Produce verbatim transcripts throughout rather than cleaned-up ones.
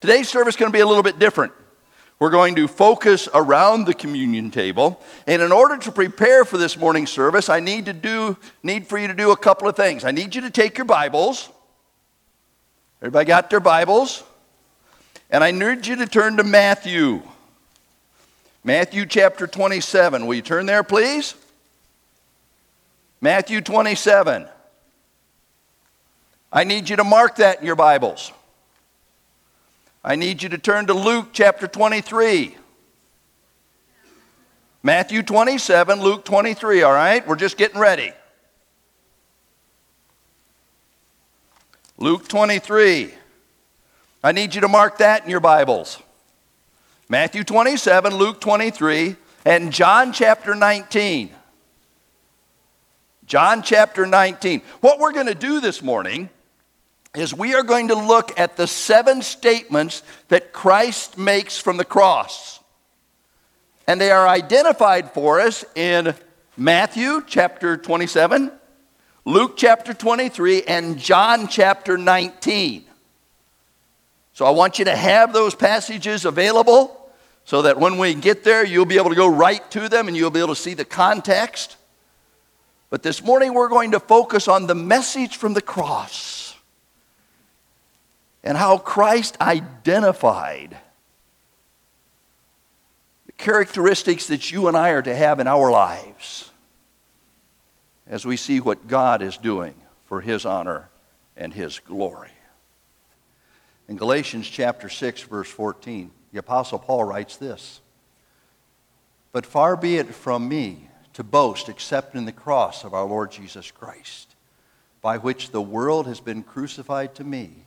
Today's service is going to be a little bit different. We're going to focus around the communion table. And in order to prepare for this morning's service, I need to do need for you to do a couple of things. I need you to take your Bibles. Everybody got their Bibles? And I need you to turn to Matthew. Matthew chapter twenty-seven. Will you turn there, please? Matthew twenty-seven. I need you to mark that in your Bibles. I need you to turn to Luke chapter twenty-three. Matthew twenty-seven, Luke twenty-three, all right? We're just getting ready. Luke twenty-three. I need you to mark that in your Bibles. Matthew twenty-seven, Luke twenty-three, and John chapter nineteen. John chapter nineteen. What we're going to do this morning is we are going to look at the seven statements that Christ makes from the cross. And they are identified for us in Matthew chapter twenty-seven, Luke chapter twenty-three, and John chapter nineteen. So I want you to have those passages available so that when we get there, you'll be able to go right to them and you'll be able to see the context. But this morning, we're going to focus on the message from the cross and how Christ identified the characteristics that you and I are to have in our lives as we see what God is doing for His honor and His glory. In Galatians chapter six, verse fourteen, the Apostle Paul writes this, "But far be it from me to boast except in the cross of our Lord Jesus Christ, by which the world has been crucified to me,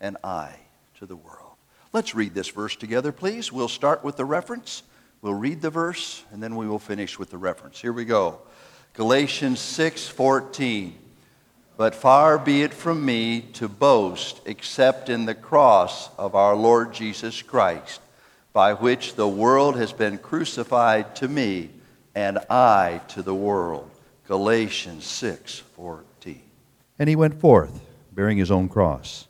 and I to the world." Let's read this verse together, please. We'll start with the reference, we'll read the verse, and then we will finish with the reference. Here we go. Galatians six fourteen. "But far be it from me to boast except in the cross of our Lord Jesus Christ, by which the world has been crucified to me, and I to the world." Galatians six fourteen. "And he went forth, bearing his own cross.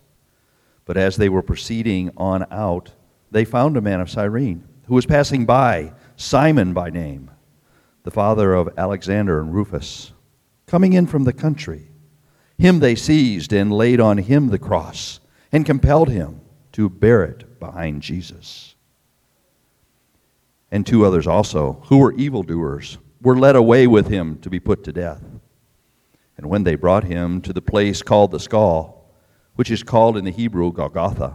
But as they were proceeding on out, they found a man of Cyrene, who was passing by, Simon by name, the father of Alexander and Rufus, coming in from the country. Him they seized and laid on him the cross, and compelled him to bear it behind Jesus. And two others also, who were evildoers, were led away with him to be put to death. And when they brought him to the place called the Skull, which is called in the Hebrew Golgotha,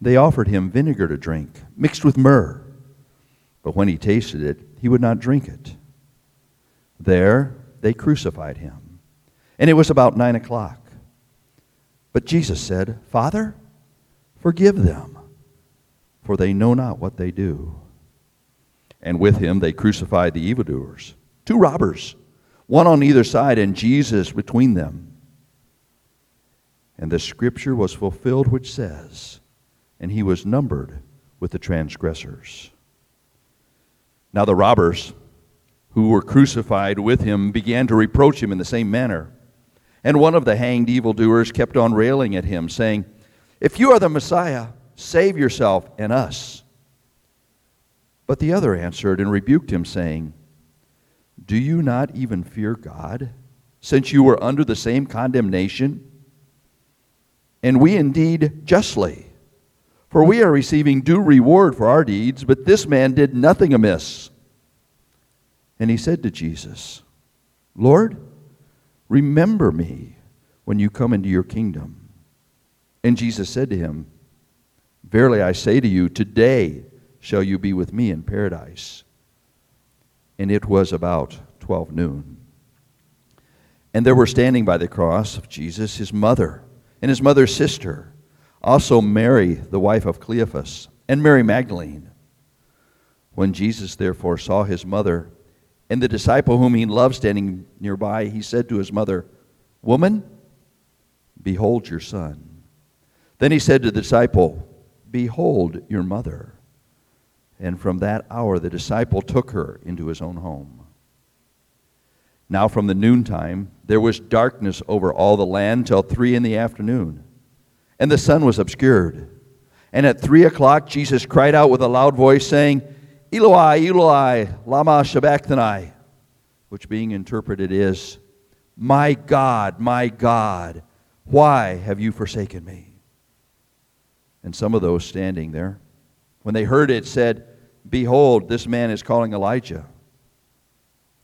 they offered him vinegar to drink, mixed with myrrh. But when he tasted it, he would not drink it. There they crucified him. And it was about nine o'clock. But Jesus said, 'Father, forgive them, for they know not what they do.' And with him they crucified the evildoers, two robbers, one on either side, and Jesus between them. And the scripture was fulfilled which says, 'And he was numbered with the transgressors.' Now the robbers who were crucified with him began to reproach him in the same manner. And one of the hanged evildoers kept on railing at him, saying, 'If you are the Messiah, save yourself and us.' But the other answered and rebuked him, saying, 'Do you not even fear God, since you were under the same condemnation? And we indeed justly, for we are receiving due reward for our deeds, but this man did nothing amiss.' And he said to Jesus, 'Lord, remember me when you come into your kingdom.' And Jesus said to him, 'Verily I say to you, today shall you be with me in paradise.' And it was about twelve noon. And there were standing by the cross of Jesus his mother and his mother's sister, also Mary, the wife of Cleophas, and Mary Magdalene. When Jesus therefore saw his mother and the disciple whom he loved standing nearby, he said to his mother, 'Woman, behold your son.' Then he said to the disciple, 'Behold your mother.' And from that hour the disciple took her into his own home. Now from the noontime there was darkness over all the land till three in the afternoon, and the sun was obscured, And at three o'clock, Jesus cried out with a loud voice, saying, Eloi, Eloi, lama sabachthani, which being interpreted is, My God, my God, why have you forsaken me? And some of those standing there, when they heard it, said, Behold, this man is calling Elijah.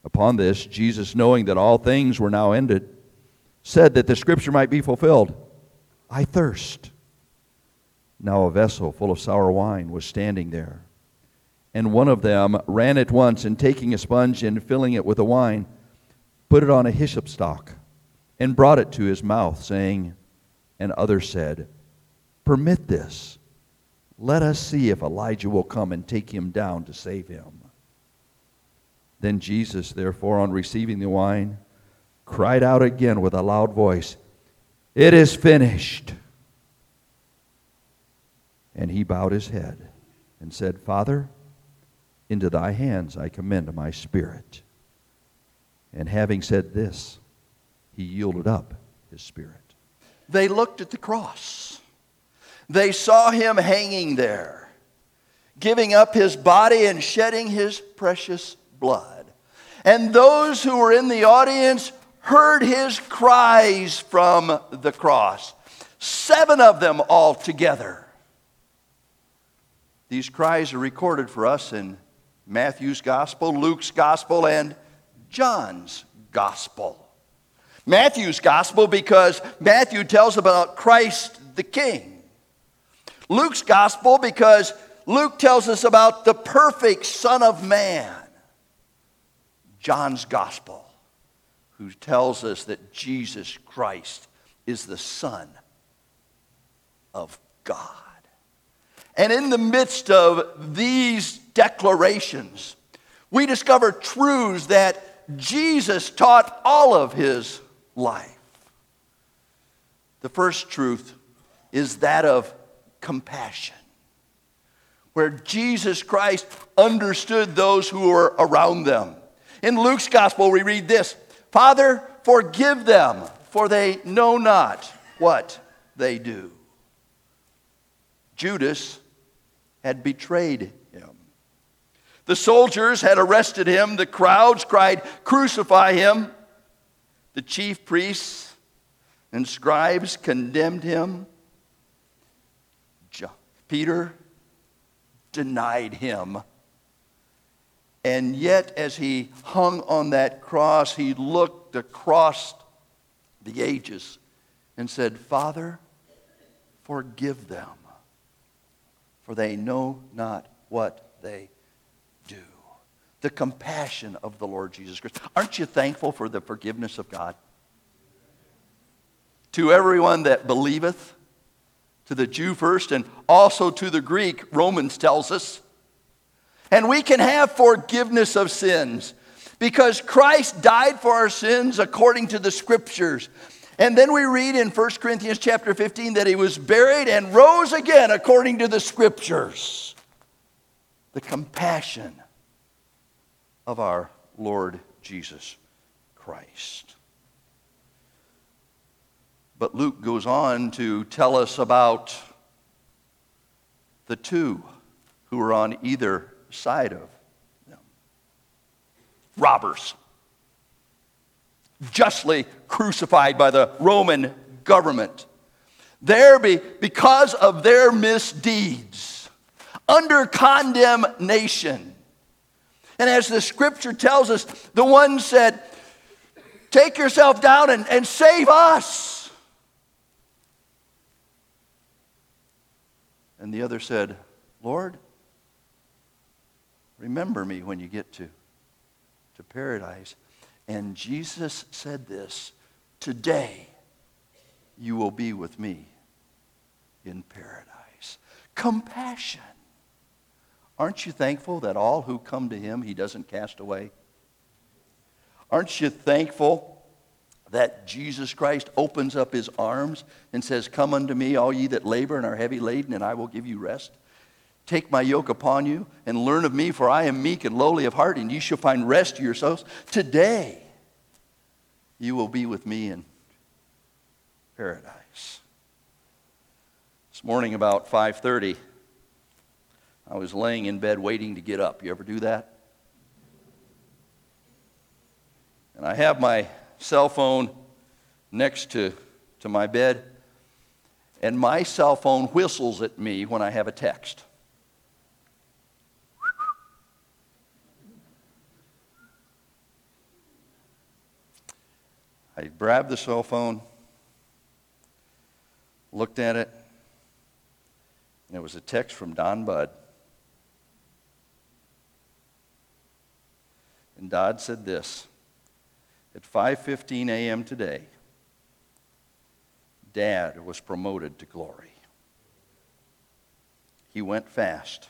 Upon this, Jesus, knowing that all things were now ended, said that the scripture might be fulfilled, I thirst. Now a vessel full of sour wine was standing there, and one of them ran at once, and taking a sponge and filling it with the wine, put it on a hyssop stalk, and brought it to his mouth, saying, And others said, Permit this. Let us see if Elijah will come and take him down to save him. Then Jesus, therefore, on receiving the wine, cried out again with a loud voice, It is finished. And he bowed his head and said, Father, into thy hands I commend my spirit. And having said this, he yielded up his spirit. They looked at the cross. They saw him hanging there, giving up his body and shedding his precious blood. And those who were in the audience heard his cries from the cross. Seven of them all together. These cries are recorded for us in Matthew's Gospel, Luke's Gospel, and John's Gospel. Matthew's Gospel because Matthew tells about Christ the King. Luke's Gospel because Luke tells us about the perfect Son of Man. John's Gospel, who tells us that Jesus Christ is the Son of God. And in the midst of these declarations, we discover truths that Jesus taught all of his life. The first truth is that of compassion, where Jesus Christ understood those who were around them. In Luke's Gospel, we read this, Father, forgive them, for they know not what they do. Judas had betrayed him. The soldiers had arrested him. The crowds cried, Crucify him. The chief priests and scribes condemned him. Peter denied him. And yet, as he hung on that cross, he looked across the ages and said, Father, forgive them, for they know not what they do. The compassion of the Lord Jesus Christ. Aren't you thankful for the forgiveness of God? To everyone that believeth, to the Jew first, and also to the Greek, Romans tells us. And we can have forgiveness of sins because Christ died for our sins according to the Scriptures. And then we read in First Corinthians chapter fifteen that he was buried and rose again according to the Scriptures. The compassion of our Lord Jesus Christ. But Luke goes on to tell us about the two who were on either side of them. Robbers, justly crucified by the Roman government. There be, because of their misdeeds, under condemnation. And as the scripture tells us, the one said, Take yourself down and, and save us. And the other said, Lord, remember me when you get to, to paradise. And Jesus said this, Today you will be with me in paradise. Compassion. Aren't you thankful that all who come to him, he doesn't cast away? Aren't you thankful that Jesus Christ opens up his arms and says, Come unto me, all ye that labor and are heavy laden, and I will give you rest? Take my yoke upon you and learn of me, for I am meek and lowly of heart, and ye shall find rest to your souls. Today you will be with me in paradise. This morning about five thirty, I was laying in bed waiting to get up. You ever do that? And I have my cell phone next to, to my bed, and my cell phone whistles at me when I have a text. I grabbed the cell phone, looked at it, and it was a text from Don Budd. And Dodd said this: at five fifteen a.m. today, Dad was promoted to glory. He went fast.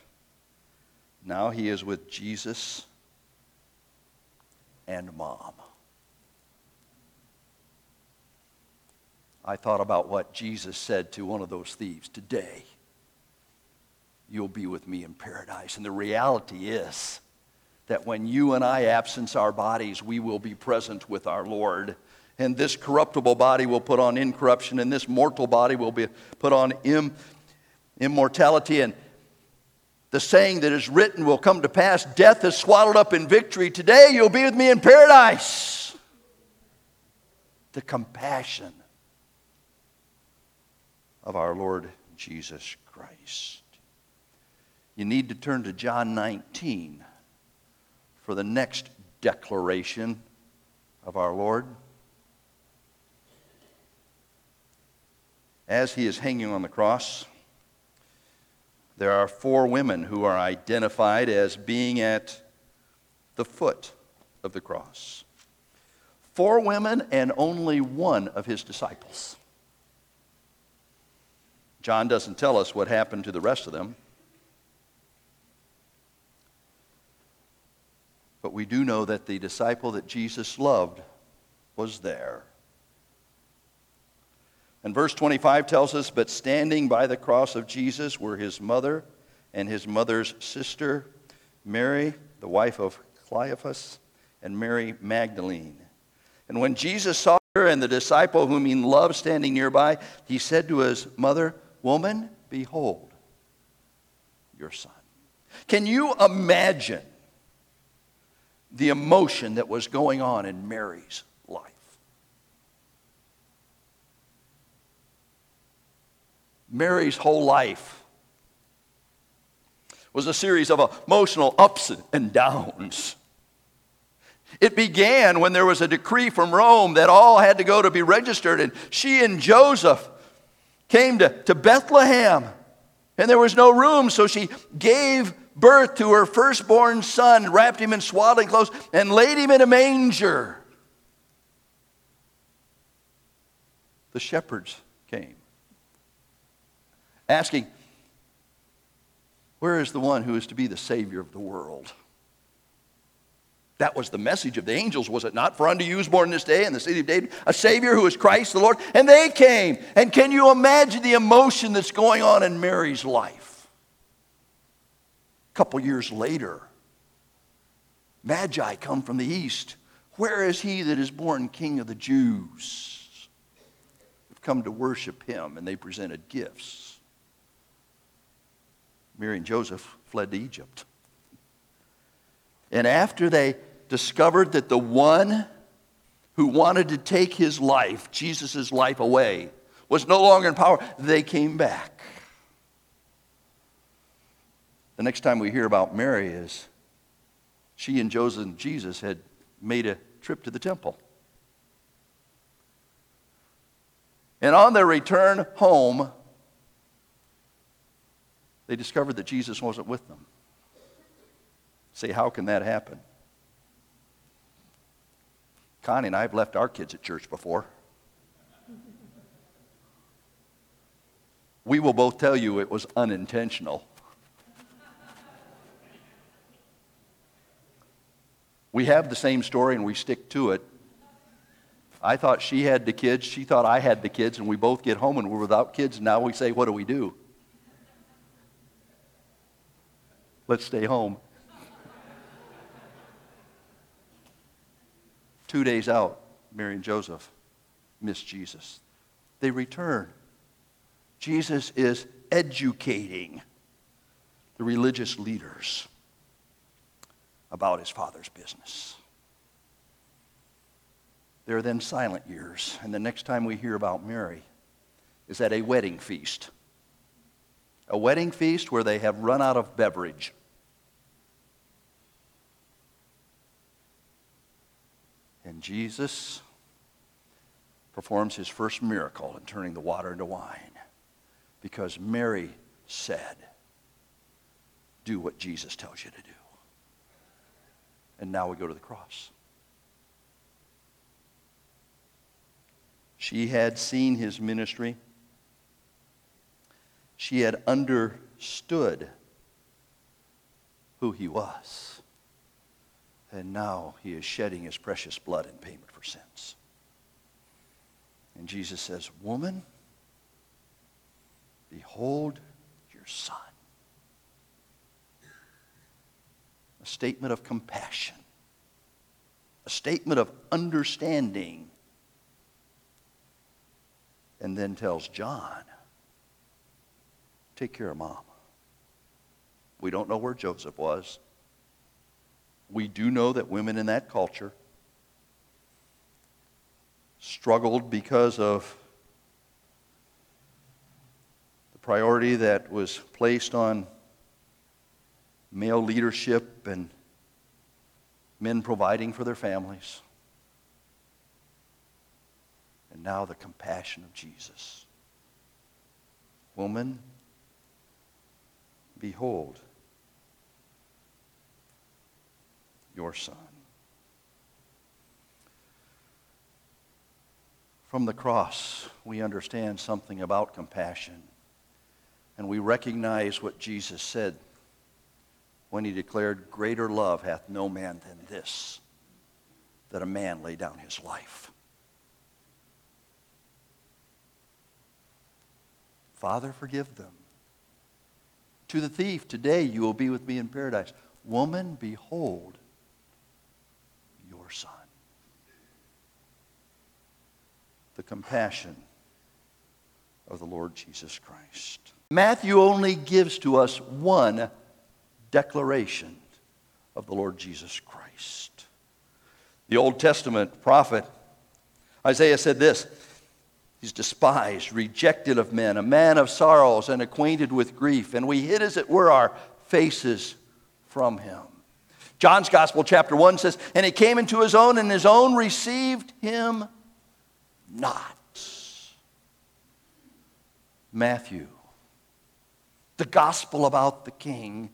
Now he is with Jesus and Mom. I thought about what Jesus said to one of those thieves. Today, you'll be with me in paradise. And the reality is that when you and I absence our bodies, we will be present with our Lord. And this corruptible body will put on incorruption, and this mortal body will be put on im- immortality. And the saying that is written will come to pass: death is swallowed up in victory. Today, you'll be with me in paradise. The compassion of our Lord Jesus Christ. You need to turn to John nineteen for the next declaration of our Lord. As he is hanging on the cross, there are four women who are identified as being at the foot of the cross. Four women and only one of his disciples. John doesn't tell us what happened to the rest of them. But we do know that the disciple that Jesus loved was there. And verse twenty-five tells us, but standing by the cross of Jesus were his mother and his mother's sister, Mary, the wife of Cleophas, and Mary Magdalene. And when Jesus saw her and the disciple whom he loved standing nearby, he said to his mother, "Woman, behold your son." Can you imagine the emotion that was going on in Mary's life? Mary's whole life was a series of emotional ups and downs. It began when there was a decree from Rome that all had to go to be registered, and she and Joseph came to, to Bethlehem, and there was no room, so she gave birth to her firstborn son, wrapped him in swaddling clothes, and laid him in a manger. The shepherds came, asking, "Where is the one who is to be the Savior of the world?" That was the message of the angels, was it not? For unto you is born this day in the city of David a Savior who is Christ the Lord. And they came. And can you imagine the emotion that's going on in Mary's life? A couple years later, Magi come from the east. Where is he that is born King of the Jews? They've come to worship him, and they presented gifts. Mary and Joseph fled to Egypt. And after they discovered that the one who wanted to take his life, Jesus' life away, was no longer in power, they came back. The next time we hear about Mary is she and Joseph and Jesus had made a trip to the temple. And on their return home, they discovered that Jesus wasn't with them. Say, how can that happen? Connie and I have left our kids at church before. We will both tell you it was unintentional. We have the same story and we stick to it. I thought she had the kids, she thought I had the kids, and we both get home and we're without kids. Now we say, what do we do? Let's stay home. Two days out, Mary and Joseph miss Jesus. They return. Jesus is educating the religious leaders about his father's business. There are then silent years, and the next time we hear about Mary is at a wedding feast. A wedding feast where they have run out of beverage. And Jesus performs his first miracle in turning the water into wine, because Mary said, do what Jesus tells you to do. And now we go to the cross. She had seen his ministry. She had understood who he was. And now he is shedding his precious blood in payment for sins. And Jesus says, woman, behold your son. A statement of compassion. A statement of understanding. And then tells John, take care of mom. We don't know where Joseph was. We do know that women in that culture struggled because of the priority that was placed on male leadership and men providing for their families. And now the compassion of Jesus. Woman, behold your son. From the cross, we understand something about compassion, and we recognize what Jesus said when he declared, greater love hath no man than this, that a man lay down his life. Father, forgive them. To the thief, today you will be with me in paradise. Woman, behold your son. The compassion of the Lord Jesus Christ. Matthew only gives to us one declaration of the Lord Jesus Christ. The Old Testament prophet Isaiah said this, he's despised, rejected of men, a man of sorrows and acquainted with grief. And we hid, as it were, our faces from him. John's Gospel, chapter one says, and he came into his own, and his own received him not. Matthew, the gospel about the King,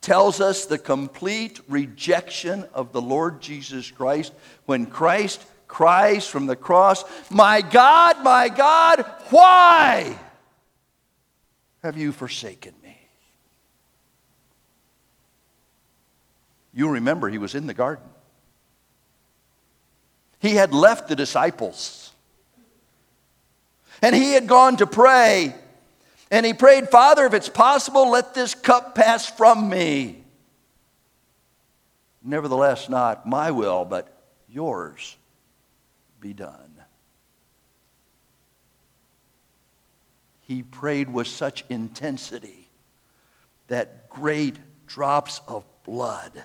tells us the complete rejection of the Lord Jesus Christ when Christ cries from the cross, my God, my God, why have you forsaken me? You remember he was in the garden. He had left the disciples. And he had gone to pray. And he prayed, Father, if it's possible, let this cup pass from me. Nevertheless, not my will, but yours be done. He prayed with such intensity that great drops of blood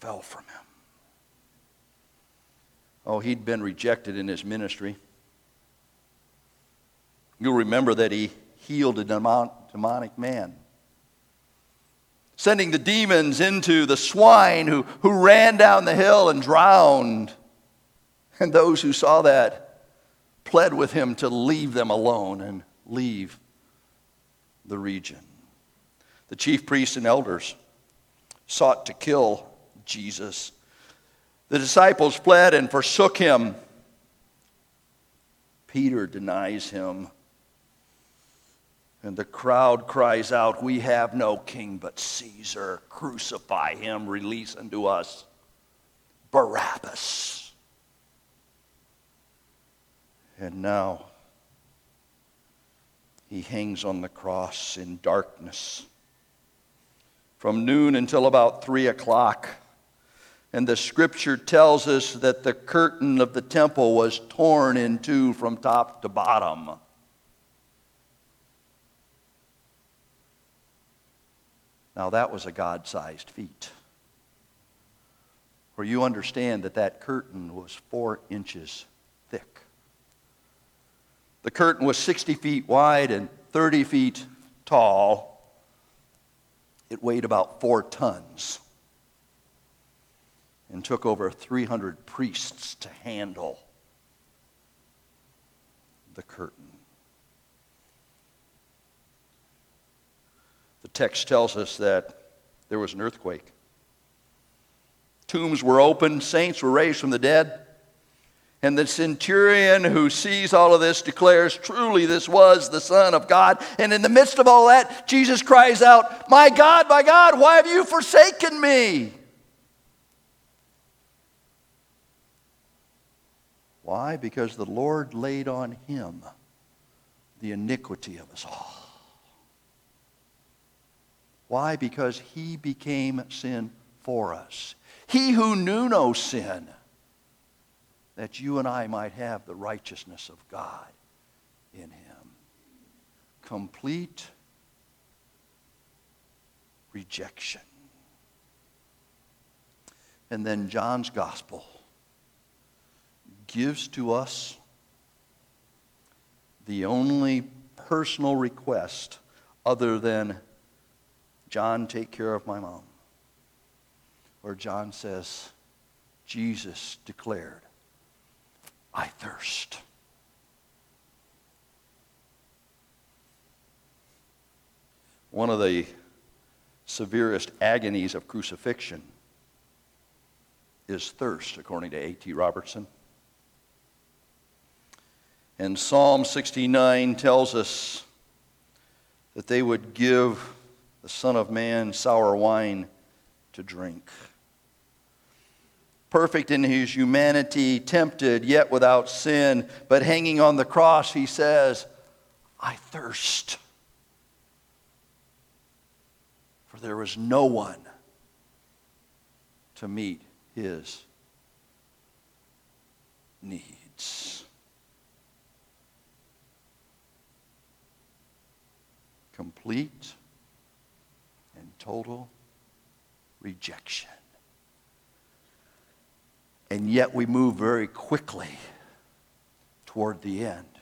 fell from him. Oh, he'd been rejected in his ministry. You'll remember that he healed a demon, demonic man, sending the demons into the swine who, who ran down the hill and drowned. And those who saw that pled with him to leave them alone and leave the region. The chief priests and elders sought to kill Jesus. The disciples fled and forsook him. Peter denies him. And the crowd cries out, we have no king but Caesar. Crucify him, release unto us Barabbas. And now he hangs on the cross in darkness from noon until about three o'clock. And the scripture tells us that the curtain of the temple was torn in two from top to bottom. Now that was a God-sized feat, where you understand that that curtain was four inches thick. The curtain was sixty feet wide and thirty feet tall. It weighed about four tons and took over three hundred priests to handle the curtain. The text tells us that there was an earthquake. Tombs were opened, saints were raised from the dead. And the centurion who sees all of this declares, "Truly this was the Son of God." And in the midst of all that, Jesus cries out, "My God, my God, why have you forsaken me?" Why? Because the Lord laid on him the iniquity of us all. Why? Because he became sin for us. He who knew no sin, that you and I might have the righteousness of God in him. Complete rejection. And then John's gospel gives to us the only personal request other than, "John, take care of my mom." Or John says, Jesus declared, "I thirst." One of the severest agonies of crucifixion is thirst, according to A T Robertson. And Psalm sixty-nine tells us that they would give the Son of Man sour wine to drink. Perfect in his humanity, tempted yet without sin, but hanging on the cross, he says, "I thirst." For there was no one to meet his needs. Complete and total rejection. And yet we move very quickly toward the end,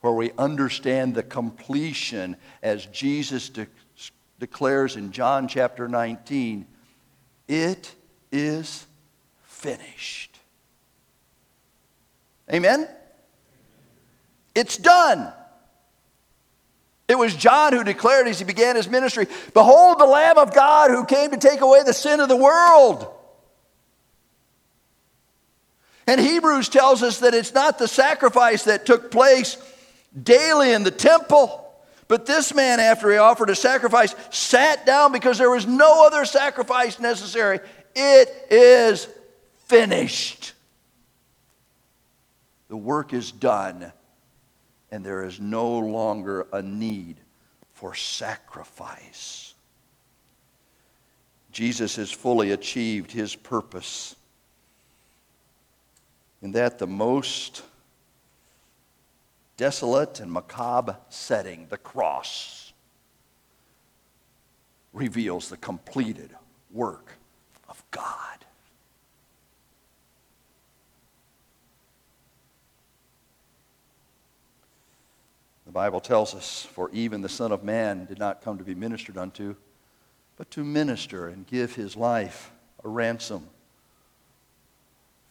where we understand the completion as Jesus de- declares in John chapter nineteen, "It is finished." Amen? It's done. It was John who declared as he began his ministry, "Behold the Lamb of God who came to take away the sin of the world." And Hebrews tells us that it's not the sacrifice that took place daily in the temple, but this man, after he offered a sacrifice, sat down because there was no other sacrifice necessary. It is finished. The work is done, and there is no longer a need for sacrifice. Jesus has fully achieved his purpose, in that the most desolate and macabre setting, the cross, reveals the completed work of God. The Bible tells us, "For even the Son of Man did not come to be ministered unto, but to minister and give his life a ransom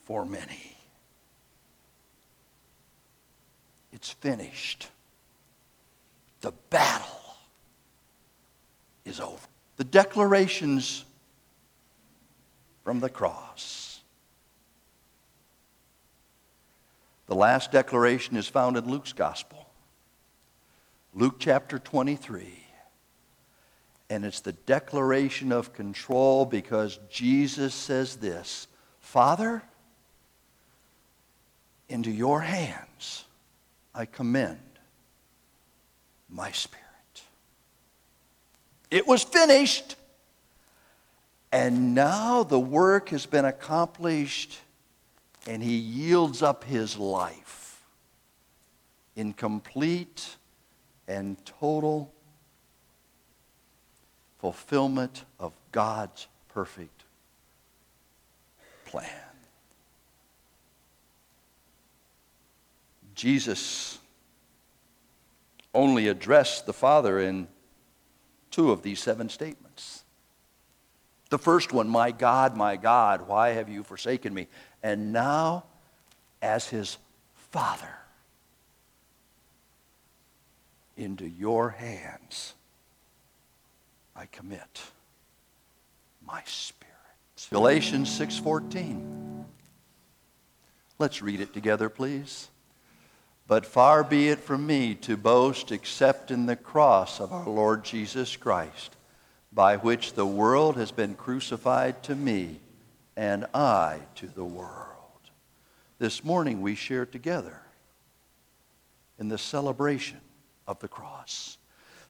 for many." It's finished. The battle is over. The declarations from the cross. The last declaration is found in Luke's gospel. Luke chapter twenty-three. And it's the declaration of control, because Jesus says this, "Father, into your hands I commend my spirit." It was finished, and now the work has been accomplished, and he yields up his life in complete and total fulfillment of God's perfect plan. Jesus only addressed the Father in two of these seven statements. The first one, my God, my God, why have you forsaken me? And now, as his Father, into your hands I commit my spirit. Galatians six fourteen. Let's read it together, please. But far be it from me to boast except in the cross of our Lord Jesus Christ, by which the world has been crucified to me, and I to the world. This morning we share together in the celebration of the cross.